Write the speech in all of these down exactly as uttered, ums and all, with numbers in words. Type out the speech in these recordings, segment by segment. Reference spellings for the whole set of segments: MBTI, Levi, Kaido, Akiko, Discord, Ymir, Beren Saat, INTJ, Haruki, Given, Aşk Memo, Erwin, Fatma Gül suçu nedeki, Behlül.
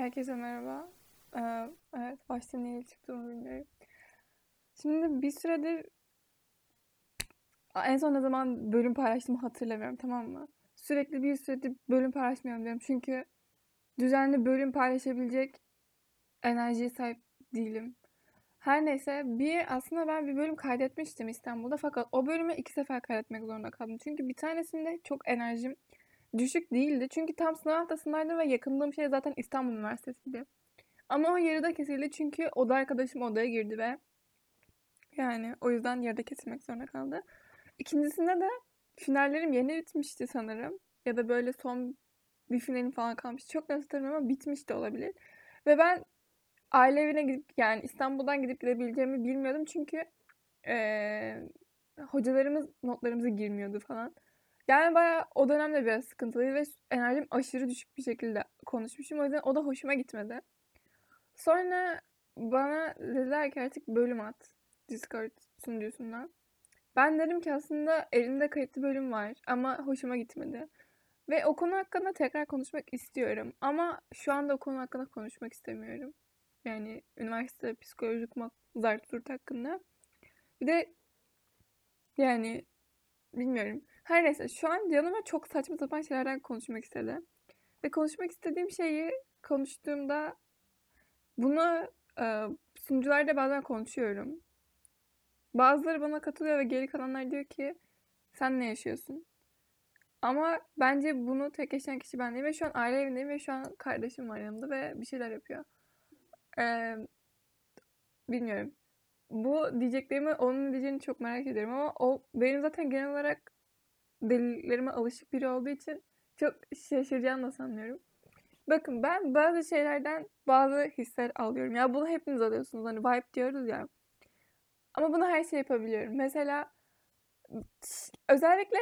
Herkese merhaba. Ee, evet, başta neyle çıktığımı bilmiyorum. Şimdi bir süredir en son ne zaman bölüm paylaştığımı hatırlamıyorum, tamam mı? Sürekli bir süredir bölüm paylaşmıyorum diyorum. Çünkü düzenli bölüm paylaşabilecek enerjiye sahip değilim. Her neyse, bir aslında ben bir bölüm kaydetmiştim İstanbul'da. Fakat o bölümü iki sefer kaydetmek zorunda kaldım. Çünkü bir tanesinde çok enerjim düşük değildi. Çünkü tam sınav haftasındaydım ve yakındığım şey zaten İstanbul Üniversitesi'ydi. Ama o yarıda kesildi çünkü oda arkadaşım odaya girdi ve yani o yüzden yarıda kesilmek zorunda kaldı. İkincisinde de finallerim yeni bitmişti sanırım. Ya da böyle son bir finalim falan kalmış. Çok da hatırlamıyorum ama bitmiş de olabilir. Ve ben aile evine gidip yani İstanbul'dan gidip gidebileceğimi bilmiyordum. Çünkü ee, hocalarımız notlarımıza girmiyordu falan. Yani bayağı o dönemde biraz sıkıntılıydı ve enerjim aşırı düşük bir şekilde konuşmuşum. O yüzden o da hoşuma gitmedi. Sonra bana dediler ki artık bölüm at Discord sunucusundan. Ben dedim ki aslında elimde kayıtlı bölüm var ama hoşuma gitmedi. Ve o konu hakkında tekrar konuşmak istiyorum. Ama şu anda o konu hakkında konuşmak istemiyorum. Yani üniversite psikolojik zart zurt hakkında. Bir de yani bilmiyorum. Her neyse, şu an yanıma çok saçma sapan şeylerden konuşmak istedi. Ve konuşmak istediğim şeyi konuştuğumda bunu e, sunucularda bazen konuşuyorum. Bazıları bana katılıyor ve geri kalanlar diyor ki sen ne yaşıyorsun? Ama bence bunu tek yaşayan kişi ben değilim. Ve şu an aile evindeyim ve şu an kardeşim var yanımda ve bir şeyler yapıyor. E, bilmiyorum. Bu diyeceklerimi, onun diyeceğini çok merak ediyorum ama o benim zaten genel olarak deliliklerime alışık biri olduğu için çok şaşıracağını da sanmıyorum. Bakın, ben bazı şeylerden bazı hisler alıyorum. Ya bunu hepiniz alıyorsunuz. Hani vibe diyoruz ya. Ama bunu her şey yapabiliyorum. Mesela özellikle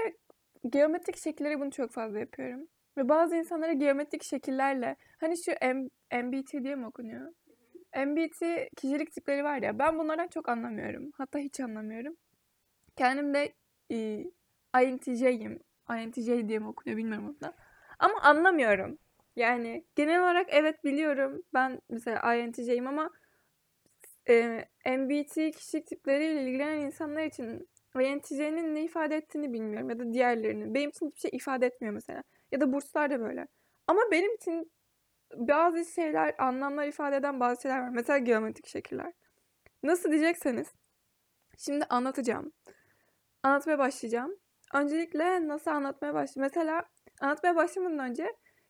geometrik şekilleri bunu çok fazla yapıyorum. Ve bazı insanlara geometrik şekillerle, hani şu M B T I diye mi okunuyor? M B T I kişilik tipleri var ya. Ben bunlardan çok anlamıyorum. Hatta hiç anlamıyorum. Kendim de e, I N T J'yim. I N T J diye mi okunuyor bilmiyorum hatta. Ama anlamıyorum. Yani genel olarak evet biliyorum. Ben mesela I N T J'yim ama e, M B T I kişilik tipleriyle ilgilenen insanlar için I N T J'nin ne ifade ettiğini bilmiyorum. Ya da diğerlerini. Benim için hiçbir şey ifade etmiyor mesela. Ya da burslar da böyle. Ama benim için bazı şeyler, anlamlar ifade eden bazı şeyler var. Mesela geometrik şekiller. Nasıl diyecekseniz. Şimdi anlatacağım. Anlatmaya başlayacağım. Öncelikle nasıl anlatmaya başlayayım? Mesela anlatmaya başlamadan önce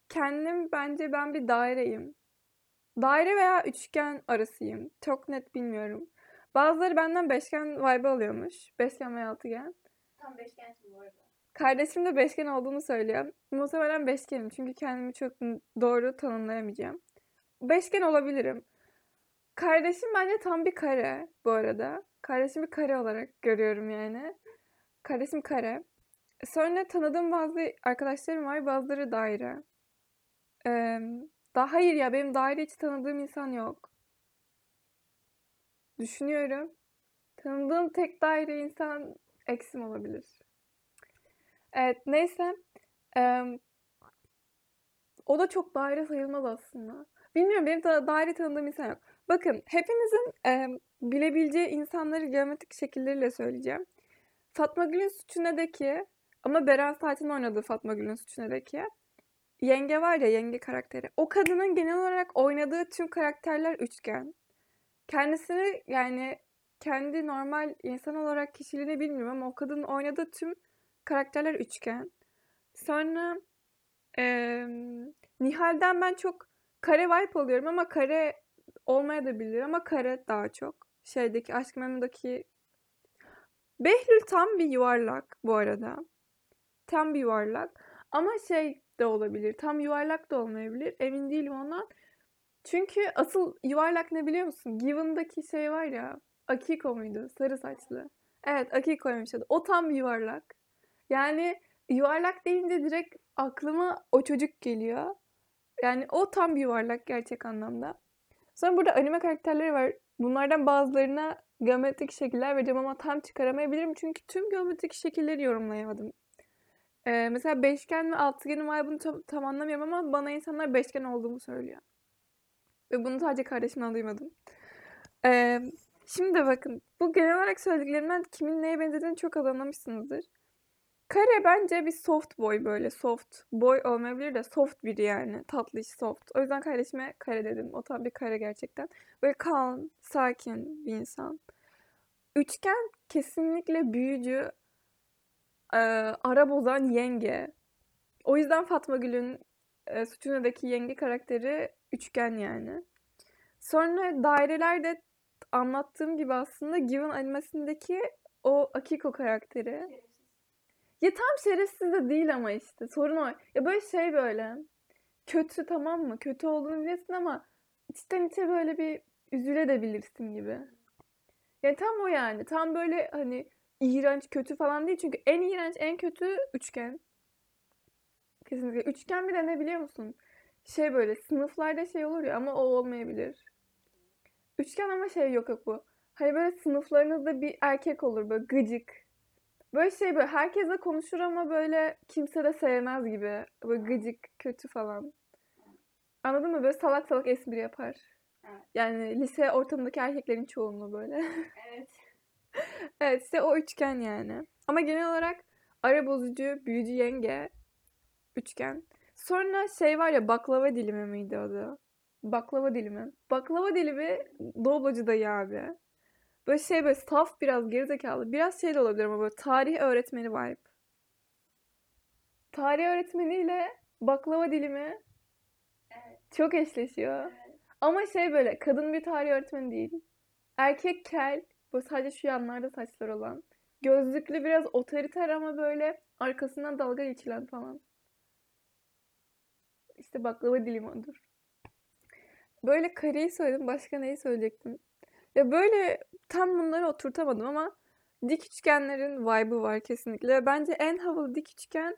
kendim, bence ben bir daireyim. Daire veya üçgen arasıyım. Çok net bilmiyorum. Bazıları benden beşgen vibe alıyormuş. Beşgen veya altıgen. Tam beşgensin bu arada. Kardeşim de beşgen olduğunu söylüyor. Muhtemelen beşgenim çünkü kendimi çok doğru tanımlayamayacağım. Beşgen olabilirim. Kardeşim bence tam bir kare bu arada. Kardeşim bir kare olarak görüyorum yani. Kardeşim kare. Sonra tanıdığım bazı arkadaşlarım var. Bazıları daire. Ee, daha hayır ya, benim daire hiç tanıdığım insan yok. Düşünüyorum. Tanıdığım tek daire insan eksim olabilir. Evet, neyse. Ee, o da çok daire sayılmaz aslında. Bilmiyorum, benim da daire tanıdığım insan yok. Bakın, hepinizin e, bilebileceği insanları geometrik şekilleriyle söyleyeceğim. Fatma Gül'ün suçu nedeki, ama Beren Saat'in oynadığı Fatma Gül'ün suçu nedeki yenge var ya, yenge karakteri. O kadının genel olarak oynadığı tüm karakterler üçgen. Kendisini, yani kendi normal insan olarak kişiliğini bilmiyorum ama o kadının oynadığı tüm karakterler üçgen. Sonra e, Nihal'den ben çok kare vibe alıyorum ama kare olmaya da bilir ama kare daha çok. Şeydeki, Aşk Memo'daki Behlül tam bir yuvarlak bu arada. Tam bir yuvarlak. Ama şey de olabilir. Tam yuvarlak da olmayabilir. Emin değilim ondan. Çünkü asıl yuvarlak ne biliyor musun? Given'daki şey var ya. Akiko muydu? Sarı saçlı. Evet, Akiko'ymuş adı. O tam bir yuvarlak. Yani yuvarlak deyince direkt aklıma o çocuk geliyor. Yani o tam bir yuvarlak gerçek anlamda. Sonra burada anime karakterleri var. Bunlardan bazılarına geometrik şekiller vereceğim ama tam çıkaramayabilirim. Çünkü tüm geometrik şekilleri yorumlayamadım. Ee, mesela beşgen ve altıgenin vibe'ını tam, tam anlamıyorum ama bana insanlar beşgen olduğumu söylüyor. Ve bunu sadece kardeşimden duymadım. Ee, şimdi bakın, bu genel olarak söylediklerimden kimin neye benzediğini çok anlamışsınızdır. Kare bence bir soft boy böyle. Soft boy olmayabilir de soft biri yani. Tatlı, soft. O yüzden kardeşime kare dedim. O tam bir kare gerçekten. Böyle calm, sakin bir insan. Üçgen kesinlikle büyücü, e, ara bozan yenge. O yüzden Fatma Gül'ün e, suçu nedeki yenge karakteri üçgen yani. Sonra dairelerde anlattığım gibi aslında Given animesindeki o Akiko karakteri. Ya tam şerefsiz de değil ama işte. Sorun o. Ya böyle şey böyle. Kötü, tamam mı? Kötü olduğunu bilirsin ama içten içe böyle bir üzüle de bilirsin gibi. Yani tam o yani. Tam böyle hani iğrenç, kötü falan değil. Çünkü en iğrenç, en kötü üçgen. Kesinlikle. Üçgen bir de ne biliyor musun? Şey böyle sınıflarda şey olur ya ama o olmayabilir. Üçgen ama şey yok yok bu. Hani böyle sınıflarınızda bir erkek olur böyle gıcık. Böyle şey böyle herkesle konuşur ama böyle kimse de sevmez gibi. Böyle gıcık, kötü falan. Anladın mı? Böyle salak salak espri yapar. Evet. Yani lise ortamındaki erkeklerin çoğunluğu böyle. Evet. Evet işte o üçgen yani. Ama genel olarak ara bozucu, büyücü yenge, üçgen. Sonra şey var ya, baklava dilimi miydi adı? Baklava dilimi. Baklava dilimi Doblacı dayı abi. Böyle şey böyle saf, biraz gerizekalı. Biraz şey de olabilir ama böyle tarih öğretmeni vibe. Tarih öğretmeniyle baklava dilimi evet. Çok eşleşiyor. Evet. Ama şey böyle kadın bir tarih öğretmeni değil. Erkek kel. Böyle sadece şu yanlarda saçlar olan. Gözlüklü, biraz otoriter ama böyle arkasından dalga geçilen falan. İşte baklava dilimi odur. Böyle kareyi söyledim. Başka neyi söyleyecektim? Ya böyle tam bunları oturtamadım ama dik üçgenlerin vibe'ı var kesinlikle. Bence en havalı dik üçgen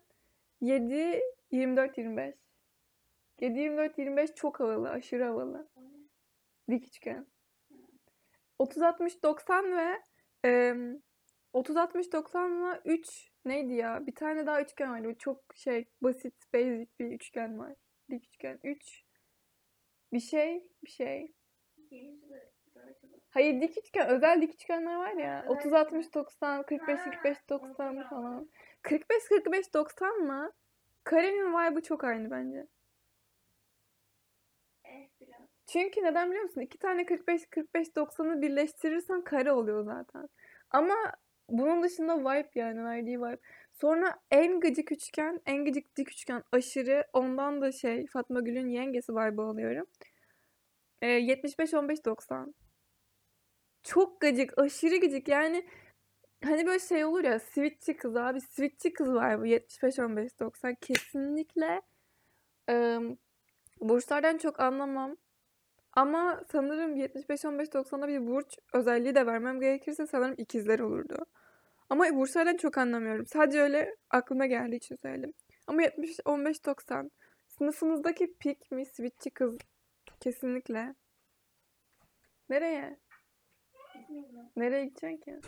yedi yirmi dört yirmi beş. yedi yirmi dört yirmi beş çok havalı. Aşırı havalı. Dik üçgen. otuz altmış doksan ve e, otuz altmış doksan ile üç neydi ya? Bir tane daha üçgen var. Çok şey basit, basic bir üçgen var. Dik üçgen. üç bir şey, bir şey. Hayır dik üçgen, özel dik üçgenler var ya. otuz altmış doksan, kırk beş kırk beş doksan falan. kırk beş kırk beş doksan mı? Karenin vibe'ı çok aynı bence. Çünkü neden biliyor musun? İki tane kırk beş kırk beş doksanı birleştirirsen kare oluyor zaten. Ama bunun dışında vibe yani, verdiği vibe. Sonra en gıcık üçgen, en gıcık dik üçgen aşırı. Ondan da şey Fatma Gül'ün yengesi vibe alıyorum. E, yetmiş beş on beş doksan. Çok gıcık, aşırı gıcık yani. Hani böyle şey olur ya, switchçi kız abi. Switchçi kız var bu yetmiş beş on beş doksan. Kesinlikle e, burçlardan çok anlamam. Ama sanırım yetmiş beş on beş doksanda bir burç özelliği de vermem gerekirse sanırım ikizler olurdu. Ama burçlardan çok anlamıyorum. Sadece öyle aklıma geldiği için söyledim. Ama yetmiş on beş doksan sınıfınızdaki pik mi, switchçi kız kesinlikle. Nereye? Nereye gideceksin ki?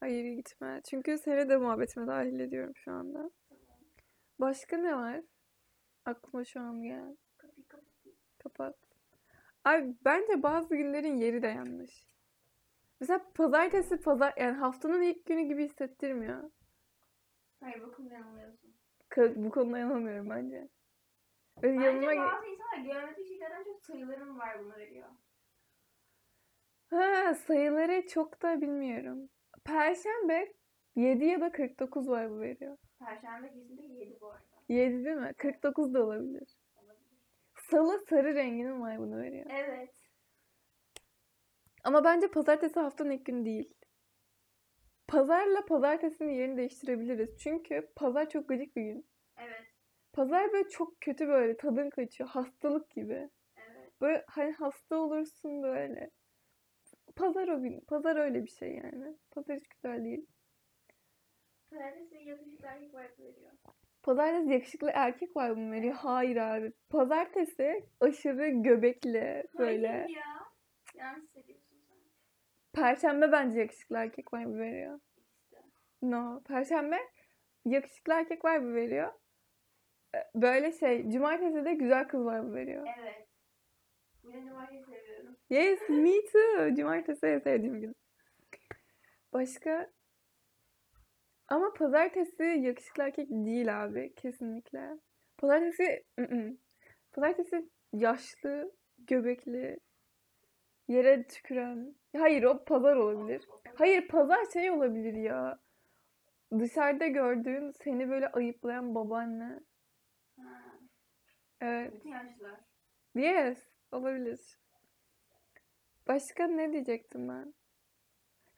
Hayır gitme. Çünkü seni de muhabbetime dahil ediyorum şu anda. Başka ne var? Aklıma şu an geldi. Kapat. Abi bence bazı günlerin yeri de yanlış. Mesela pazartesi pazar yani haftanın ilk günü gibi hissettirmiyor. Hayır bu konuda yanılıyorsun. Bu konuda yanılmıyorum bence. Böyle bence yanıma... bazı insanlar geometrik şeylerden çok sayılarım var bunlara diyor. Ha, sayıları çok da bilmiyorum. Perşembe yedi ya da kırk dokuz var bu veriyor. Perşembe kesinlikle yedi bu arada. yedi değil mi? kırk dokuz da olabilir. Salı sarı renginin var bunu veriyor. Evet. Ama bence pazartesi haftanın ilk günü değil. Pazarla pazartesinin yerini değiştirebiliriz. Çünkü pazar çok gıcık bir gün. Evet. Pazar böyle çok kötü böyle tadın kaçıyor. Hastalık gibi. Evet. Böyle hani hasta olursun böyle. Pazar o gün. Pazar öyle bir şey yani. Pazar hiç güzel değil. Pazartesi yakışıklı erkek var bunu veriyor. Pazartesi yakışıklı erkek var bunu veriyor. Hayır abi. Pazartesi aşırı göbekli böyle. Hayır ya. Yanlış hissediyorsun sen. Perşembe bence yakışıklı erkek var bunu veriyor. İşte. No. Perşembe yakışıklı erkek var bunu veriyor. Böyle şey. Cumartesi de güzel kız var bunu veriyor. Evet. Ben cumartesi seviyorum. Yes, me too. Cumartesi en sevdiğim gün. Başka? Ama pazartesi yakışıklı erkek değil abi. Kesinlikle. Pazartesi... I-ı. Pazartesi yaşlı, göbekli, yere tüküren... Hayır, o pazar olabilir. Hayır, pazar şey olabilir ya. Dışarıda gördüğün, seni böyle ayıplayan babaanne. Evet. Bütün yaşlılar. Yes, olabilir. Başka ne diyecektim ben?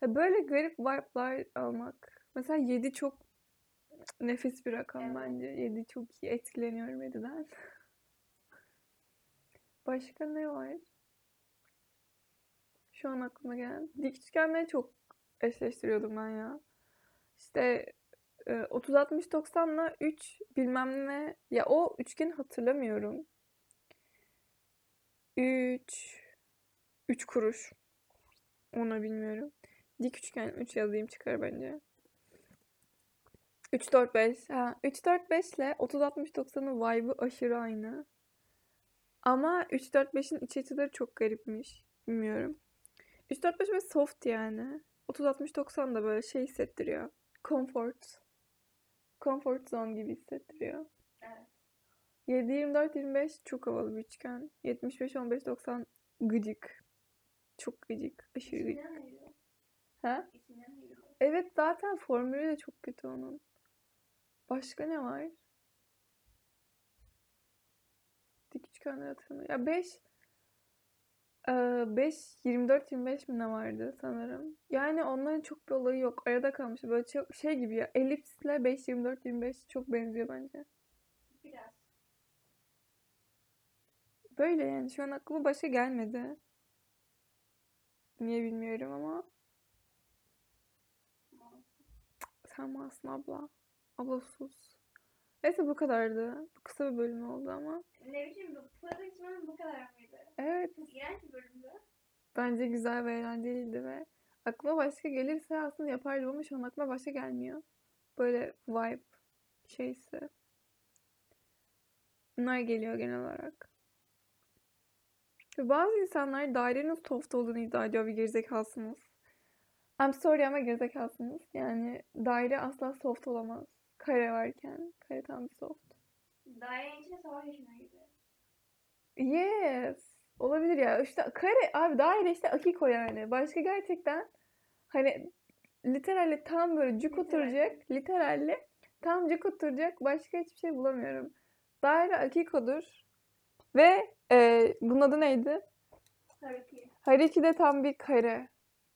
Ya böyle garip vibe'lar almak. Mesela yedi çok nefis bir rakam, evet. Bence. yedi çok iyi. Etkileniyorum yediden. Başka ne var? Şu an aklıma gelen. Dik üçgenleri çok eşleştiriyordum ben ya. İşte otuz altmış doksanla üç bilmem ne. Ya o üçgen hatırlamıyorum. üç üç kuruş. Onu bilmiyorum. Dik üçgen üç yazayım çıkar bence. üç dört beş. Ha, üç dört beş ile otuz altmış doksanın vibe'ı aşırı aynı. Ama üç dört beşin iç açıları çok garipmiş. Bilmiyorum. üç dört beş böyle soft yani. otuz altmış doksan da böyle şey hissettiriyor. Comfort. Comfort zone gibi hissettiriyor. Evet. yedi yirmi dört yirmi beş çok havalı bir üçgen. yetmiş beş on beş doksan gıcık. Çok gıcık. Aşırı gıcık. İçinden miydi? Ha? İçinden miydi? Evet, zaten formülü de çok kötü onun. Başka ne var? Dik üçgenleri hatırlamıyorum. Ya beş... beş yirmi dört yirmi beş mi ne vardı sanırım. Yani onların çok bir olayı yok. Arada kalmış. Böyle çok şey gibi ya. Elipsle beş yirmi dört yirmi beş çok benziyor bence. Biraz. Böyle yani. Şu an aklıma başa gelmedi. Niye bilmiyorum ama. Sen masum abla. Abla sus. Neyse bu kadardı. Bu kısa bir bölüm oldu ama. Ne bileyim bu. Bu kadar mıydı? Evet. İğrenç bir bölümdü. Bence güzel ve eğlenceliydi ve aklıma başka gelirse aslında yapardım ama şu an aklıma başka gelmiyor. Böyle vibe şeysi. Bunlar geliyor genel olarak. Ve bazı insanlar dairenin soft olduğunu iddia ediyor ve gerizekalısınız. I'm sorry ama gerizekalısınız. Yani daire asla soft olamaz. Kare varken. Kare tam bir soft. Dairenin içine savaş yaşına gidiyor. Yes. Olabilir ya. İşte kare abi daire işte Akiko yani. Başka gerçekten hani literalli tam böyle cuk oturacak. Literalli tam cuk oturacak. Başka hiçbir şey bulamıyorum. Daire Akiko'dur. Ve e, bunun adı neydi? Haruki. Haruki de tam bir kare.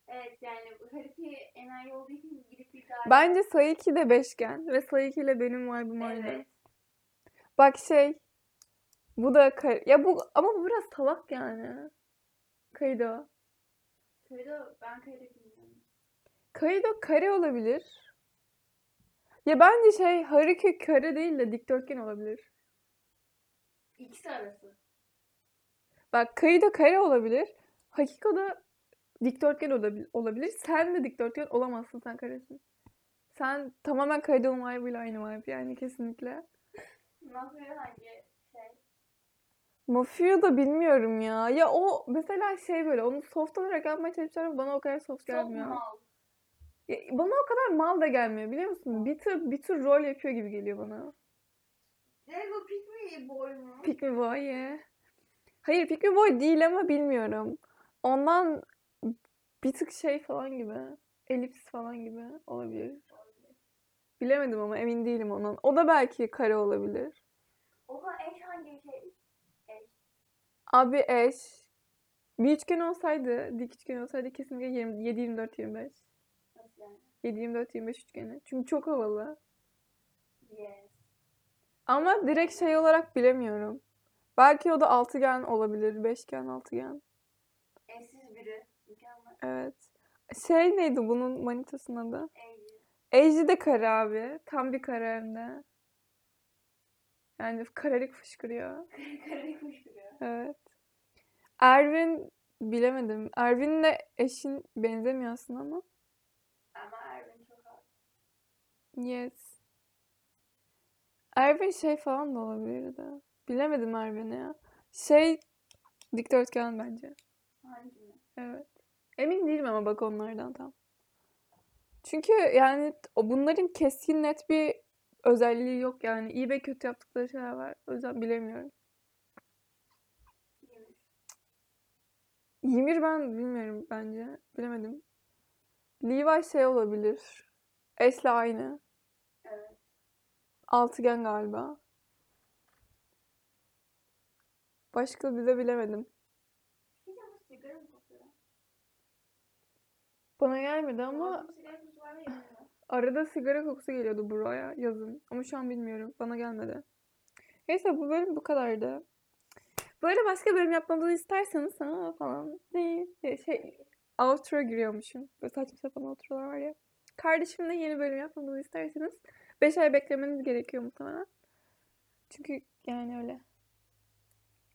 Evet yani Haruki enayi olduğu için gidip bir daire. Bence sayı iki de beşgen. Ve sayı iki ile benim var bu aynı. Evet. Bak şey. Bu da kay- ya bu ama bu biraz salak yani. Kaido. Kaido ben Kaido bilmiyorum. Kaido kare olabilir. Ya bence şey Haruki kare değil de dikdörtgen olabilir. İkisi arası. Bak Kaido kare olabilir. Akiko da dikdörtgen olabil- olabilir. Sen de dikdörtgen olamazsın, sen karesin. Sen tamamen Kaido'nun vibe'ıyla aynı vibe yani kesinlikle. Nasıl hangi? Mafya da bilmiyorum ya. Ya o mesela şey böyle onu soft olarak yapmaya çalışıyorum. Bana o kadar soft gelmiyor. Çok mal. Ya, bana o kadar mal da gelmiyor biliyor musun? Bir tür, bir tür rol yapıyor gibi geliyor bana. Ne bu Pick Me Boy mu? Pick Me Boy yeah. Hayır Pick Me Boy değil ama bilmiyorum. Ondan bir tık şey falan gibi. Elips falan gibi olabilir. Bilemedim ama emin değilim ondan. O da belki kare olabilir. O da en hangi şey? Abi eş. Bir üçgen olsaydı, dik üçgen olsaydı kesinlikle yedi yirmi dört yirmi beş. Yani. yedi yirmi dört yirmi beş üçgeni. Çünkü çok havalı. Yes. Ama direkt şey olarak bilemiyorum. Belki o da altıgen olabilir. Beşgen, altıgen. Eşsiz biri. Mükemmel. Evet. Şey neydi bunun manitasının adı? Ejdi. Ejdi de kare abi. Tam bir kare hem de. Yani karelik fışkırıyor. Karelik fışkırıyor. Evet. Erwin bilemedim. Erwin'le eşin benzemiyorsun ama. Ama Erwin çok az. Yes. Erwin şey falan da olabilir de. Bilemedim Erwin'i ya. Şey Dikdörtgen bence. Hangi mi? Evet. Emin değilim ama bak onlardan tam. Çünkü yani bunların keskin net bir özelliği yok yani. İyi ve kötü yaptıkları şeyler var. O yüzden bilemiyorum. Ymir. Ymir ben bilmiyorum bence. Bilemedim. Levi şey olabilir. S'le aynı. Evet. Altıgen galiba. Başka bir de bilemedim. Bana gelmedi ama arada sigara kokusu geliyordu buraya yazın. Ama şu an bilmiyorum. Bana gelmedi. Neyse bu bölüm bu kadardı. Böyle başka bölüm yapmamızı isterseniz sana falan şey outro giriyormuşum. Böyle saçma sapan outrolar var ya. Kardeşimle yeni bölüm yapmamızı isterseniz beş ay beklemeniz gerekiyor muhtemelen. Çünkü yani öyle.